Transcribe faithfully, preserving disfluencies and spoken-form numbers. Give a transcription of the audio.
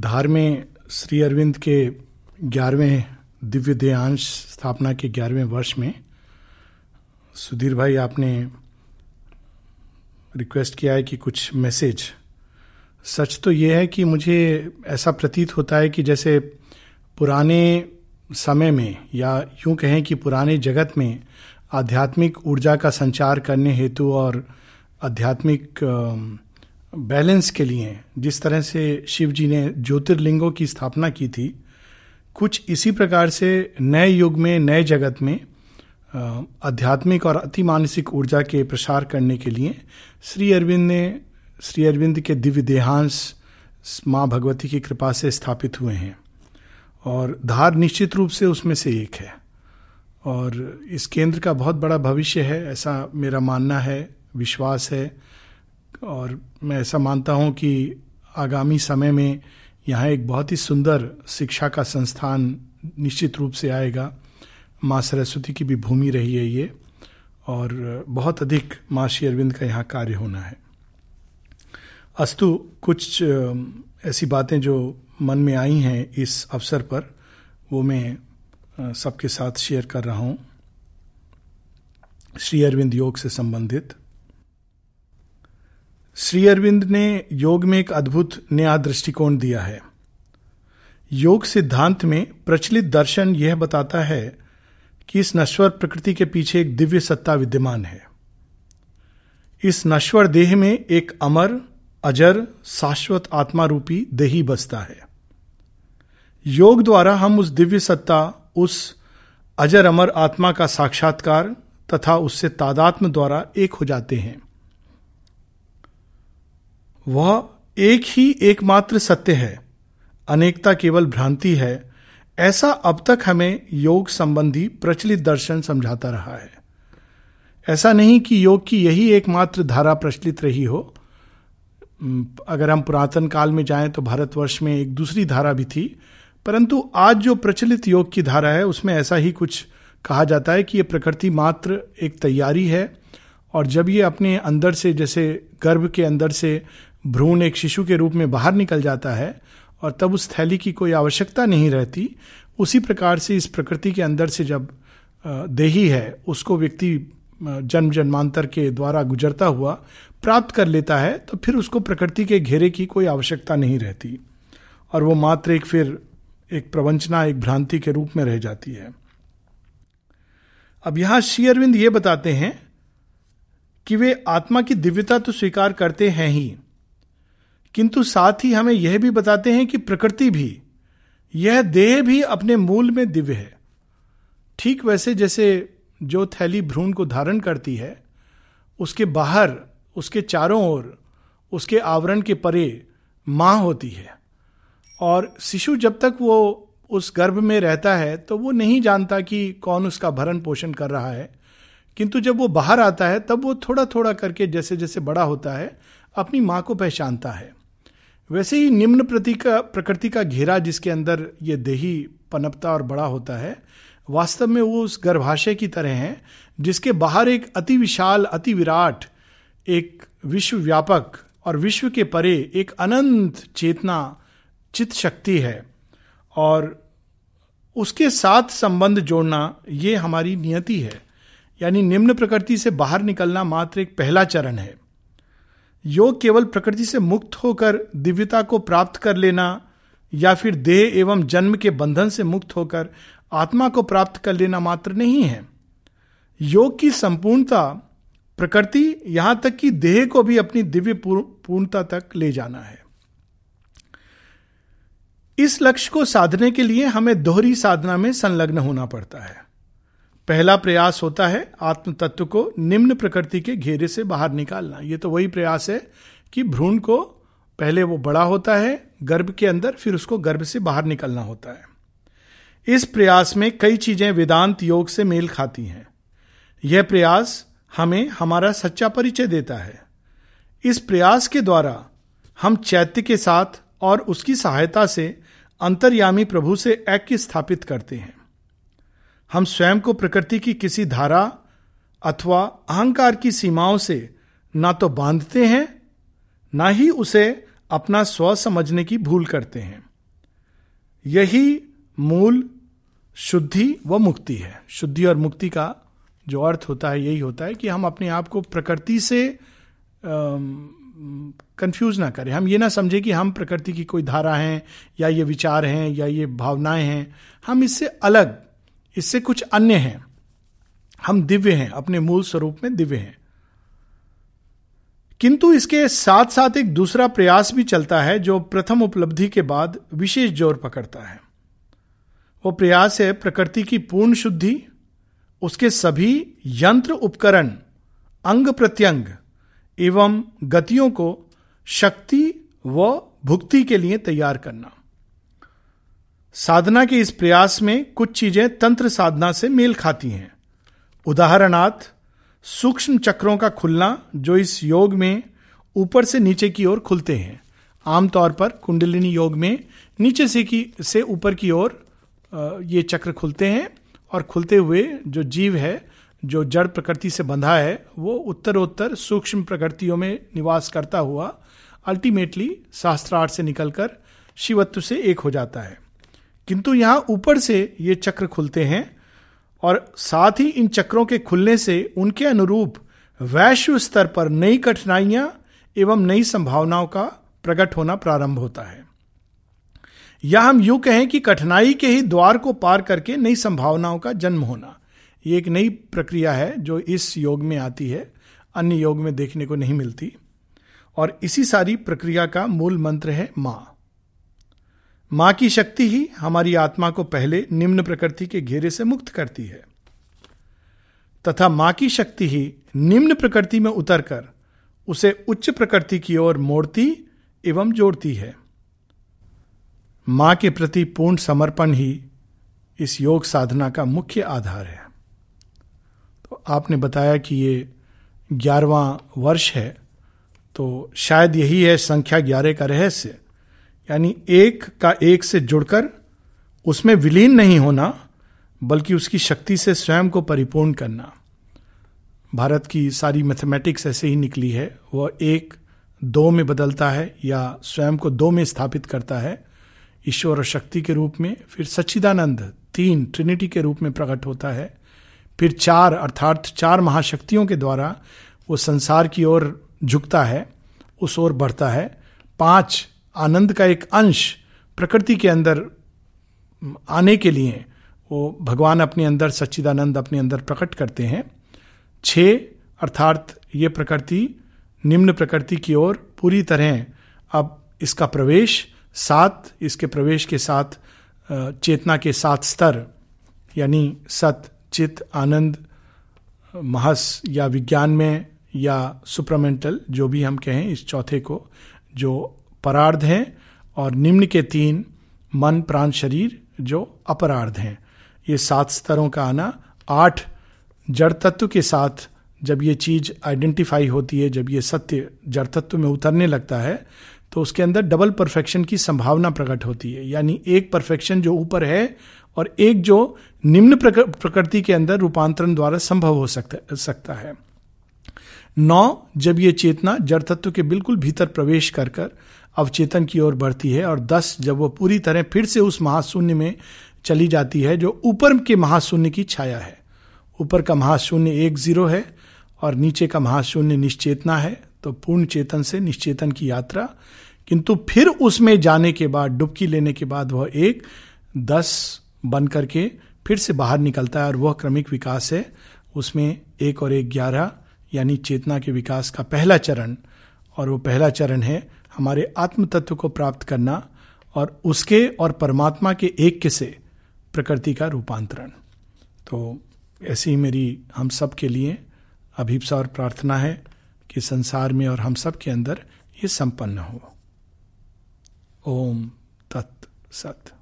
धार में श्री अरविंद के ग्यारहवें दिव्य देहांश स्थापना के ग्यारहवें वर्ष में सुधीर भाई आपने रिक्वेस्ट किया है कि कुछ मैसेज। सच तो ये है कि मुझे ऐसा प्रतीत होता है कि जैसे पुराने समय में या यूँ कहें कि पुराने जगत में आध्यात्मिक ऊर्जा का संचार करने हेतु और आध्यात्मिक बैलेंस के लिए जिस तरह से शिव जी ने ज्योतिर्लिंगों की स्थापना की थी, कुछ इसी प्रकार से नए युग में नए जगत में आध्यात्मिक और अतिमानसिक ऊर्जा के प्रसार करने के लिए श्री अरविंद ने श्री अरविंद के दिव्य देहांश माँ भगवती की कृपा से स्थापित हुए हैं और धार निश्चित रूप से उसमें से एक है और इस केंद्र का बहुत बड़ा भविष्य है, ऐसा मेरा मानना है, विश्वास है। और मैं ऐसा मानता हूँ कि आगामी समय में यहाँ एक बहुत ही सुंदर शिक्षा का संस्थान निश्चित रूप से आएगा। माँ सरस्वती की भी भूमि रही है ये और बहुत अधिक माँ श्री अरविंद का यहाँ कार्य होना है। अस्तु, कुछ ऐसी बातें जो मन में आई हैं इस अवसर पर वो मैं सबके साथ शेयर कर रहा हूँ श्री अरविंद योग से संबंधित। श्री अरविंद ने योग में एक अद्भुत नया दृष्टिकोण दिया है। योग सिद्धांत में प्रचलित दर्शन यह बताता है कि इस नश्वर प्रकृति के पीछे एक दिव्य सत्ता विद्यमान है। इस नश्वर देह में एक अमर, अजर, शाश्वत आत्मा रूपी देही बसता है। योग द्वारा हम उस दिव्य सत्ता, उस अजर अमर आत्मा का साक्षात्कार तथा उससे तादात्म्य द्वारा एक हो जाते हैं। वह एक ही एकमात्र सत्य है, अनेकता केवल भ्रांति है, ऐसा अब तक हमें योग संबंधी प्रचलित दर्शन समझाता रहा है। ऐसा नहीं कि योग की यही एकमात्र धारा प्रचलित रही हो। अगर हम पुरातन काल में जाएं तो भारतवर्ष में एक दूसरी धारा भी थी, परंतु आज जो प्रचलित योग की धारा है उसमें ऐसा ही कुछ कहा जाता है कि ये प्रकृति मात्र एक तैयारी है और जब ये अपने अंदर से, जैसे गर्भ के अंदर से भ्रूण एक शिशु के रूप में बाहर निकल जाता है और तब उस थैली की कोई आवश्यकता नहीं रहती, उसी प्रकार से इस प्रकृति के अंदर से जब देही है उसको व्यक्ति जन्म जन्मांतर के द्वारा गुजरता हुआ प्राप्त कर लेता है तो फिर उसको प्रकृति के घेरे की कोई आवश्यकता नहीं रहती और वो मात्र एक फिर एक प्रवंचना, एक भ्रांति के रूप में रह जाती है। अब यहाँ श्री अरविंद ये बताते हैं कि वे आत्मा की दिव्यता तो स्वीकार करते हैं ही, किंतु साथ ही हमें यह भी बताते हैं कि प्रकृति भी, यह देह भी अपने मूल में दिव्य है। ठीक वैसे जैसे जो थैली भ्रूण को धारण करती है, उसके बाहर, उसके चारों ओर, उसके आवरण के परे माँ होती है और शिशु जब तक वो उस गर्भ में रहता है तो वो नहीं जानता कि कौन उसका भरण पोषण कर रहा है, किंतु जब वो बाहर आता है तब वो थोड़ा थोड़ा करके जैसे जैसे बड़ा होता है अपनी माँ को पहचानता है। वैसे ही निम्न प्रति का प्रकृति का घेरा जिसके अंदर ये देही पनपता और बड़ा होता है, वास्तव में वो उस गर्भाशय की तरह है जिसके बाहर एक अति विशाल, अति विराट, एक विश्वव्यापक और विश्व के परे एक अनंत चेतना, चित शक्ति है और उसके साथ संबंध जोड़ना ये हमारी नियति है। यानी निम्न प्रकृति से बाहर निकलना मात्र एक पहला चरण है। योग केवल प्रकृति से मुक्त होकर दिव्यता को प्राप्त कर लेना या फिर देह एवं जन्म के बंधन से मुक्त होकर आत्मा को प्राप्त कर लेना मात्र नहीं है। योग की संपूर्णता, प्रकृति यहां तक कि देह को भी अपनी दिव्य पूर्णता तक ले जाना है। इस लक्ष्य को साधने के लिए हमें दोहरी साधना में संलग्न होना पड़ता है। पहला प्रयास होता है आत्म तत्व को निम्न प्रकृति के घेरे से बाहर निकालना। ये तो वही प्रयास है कि भ्रूण को पहले वो बड़ा होता है गर्भ के अंदर, फिर उसको गर्भ से बाहर निकलना होता है। इस प्रयास में कई चीजें वेदांत योग से मेल खाती हैं। यह प्रयास हमें हमारा सच्चा परिचय देता है। इस प्रयास के द्वारा हम चैत्य के साथ और उसकी सहायता से अंतर्यामी प्रभु से ऐक्य स्थापित करते हैं। हम स्वयं को प्रकृति की किसी धारा अथवा अहंकार की सीमाओं से ना तो बांधते हैं, ना ही उसे अपना स्व समझने की भूल करते हैं। यही मूल शुद्धि व मुक्ति है। शुद्धि और मुक्ति का जो अर्थ होता है यही होता है कि हम अपने आप को प्रकृति से कंफ्यूज ना करें। हम ये ना समझे कि हम प्रकृति की कोई धारा हैं या ये विचार हैं या ये भावनाएं हैं। हम इससे अलग, इससे कुछ अन्य हैं। हम दिव्य हैं, अपने मूल स्वरूप में दिव्य हैं। किंतु इसके साथ साथ एक दूसरा प्रयास भी चलता है जो प्रथम उपलब्धि के बाद विशेष जोर पकड़ता है। वो प्रयास है प्रकृति की पूर्ण शुद्धि, उसके सभी यंत्र उपकरण, अंग प्रत्यंग एवं गतियों को शक्ति व भुक्ति के लिए तैयार करना। साधना के इस प्रयास में कुछ चीजें तंत्र साधना से मेल खाती हैं। उदाहरणार्थ सूक्ष्म चक्रों का खुलना जो इस योग में ऊपर से नीचे की ओर खुलते हैं। आमतौर पर कुंडलिनी योग में नीचे से की से ऊपर की ओर ये चक्र खुलते हैं और खुलते हुए जो जीव है, जो जड़ प्रकृति से बंधा है, वो उत्तरोत्तर सूक्ष्म प्रकृतियों में निवास करता हुआ अल्टीमेटली शास्त्रार्थ से निकलकर शिवत्व से एक हो जाता है। किंतु यहाँ ऊपर से ये चक्र खुलते हैं और साथ ही इन चक्रों के खुलने से उनके अनुरूप वैश्व स्तर पर नई कठिनाइयाँ एवं नई संभावनाओं का प्रकट होना प्रारंभ होता है। या हम यूं कहें कि कठिनाई के ही द्वार को पार करके नई संभावनाओं का जन्म होना, ये एक नई प्रक्रिया है जो इस योग में आती है, अन्य योग में देखने को नहीं मिलती। और इसी सारी प्रक्रिया का मूल मंत्र है माँ। माँ की शक्ति ही हमारी आत्मा को पहले निम्न प्रकृति के घेरे से मुक्त करती है तथा माँ की शक्ति ही निम्न प्रकृति में उतरकर उसे उच्च प्रकृति की ओर मोड़ती एवं जोड़ती है। माँ के प्रति पूर्ण समर्पण ही इस योग साधना का मुख्य आधार है। तो आपने बताया कि ये ग्यारहवां वर्ष है, तो शायद यही है संख्या ग्यारह का रहस्य, यानी एक का एक से जुड़कर उसमें विलीन नहीं होना बल्कि उसकी शक्ति से स्वयं को परिपूर्ण करना। भारत की सारी मैथमेटिक्स ऐसे ही निकली है। वह एक दो में बदलता है या स्वयं को दो में स्थापित करता है, ईश्वर और शक्ति के रूप में। फिर सच्चिदानंद तीन ट्रिनिटी के रूप में प्रकट होता है। फिर चार अर्थात चार महाशक्तियों के द्वारा वो संसार की ओर झुकता है, उस ओर बढ़ता है। पांच आनंद का एक अंश प्रकृति के अंदर आने के लिए वो भगवान अपने अंदर, सच्चिदानंद अपने अंदर प्रकट करते हैं। छः अर्थात ये प्रकृति निम्न प्रकृति की ओर पूरी तरह अब इसका प्रवेश, सात इसके प्रवेश के साथ चेतना के सात स्तर यानी सत, चित, आनंद, महस या विज्ञान में या सुप्रमेंटल जो भी हम कहें, इस चौथे को जो परार्ध हैं, और निम्न के तीन मन, प्राण, शरीर जो अपरार्ध हैं। ये सात स्तरों का आना, आठ जड़ तत्व के साथ जब ये चीज आइडेंटिफाई होती है, जब ये सत्य जड़ तत्व में उतरने लगता है तो उसके अंदर डबल परफेक्शन की संभावना प्रकट होती है। यानी एक परफेक्शन जो ऊपर है और एक जो निम्न प्रकृति के अंदर रूपांतरण द्वारा संभव हो सकता सकता है। नौ, जब ये चेतना जड़ तत्व के बिल्कुल भीतर प्रवेश कर कर अवचेतन की ओर बढ़ती है, और दस जब वो पूरी तरह फिर से उस महाशून्य में चली जाती है जो ऊपर के महाशून्य की छाया है। ऊपर का महाशून्य एक जीरो है और नीचे का महाशून्य निश्चेतना है, तो पूर्ण चेतन से निश्चेतन की यात्रा। किंतु फिर उसमें जाने के बाद, डुबकी लेने के बाद वह एक दस बन करके फिर से बाहर निकलता है, और वह क्रमिक विकास है। उसमें एक और एक ग्यारह यानी चेतना के विकास का पहला चरण, और वो पहला चरण है हमारे आत्म तत्व को प्राप्त करना और उसके और परमात्मा के एक के से प्रकृति का रूपांतरण। तो ऐसी ही मेरी हम सब के लिए अभिप्सा और प्रार्थना है कि संसार में और हम सब के अंदर ये संपन्न हो। ओम तत् सत्।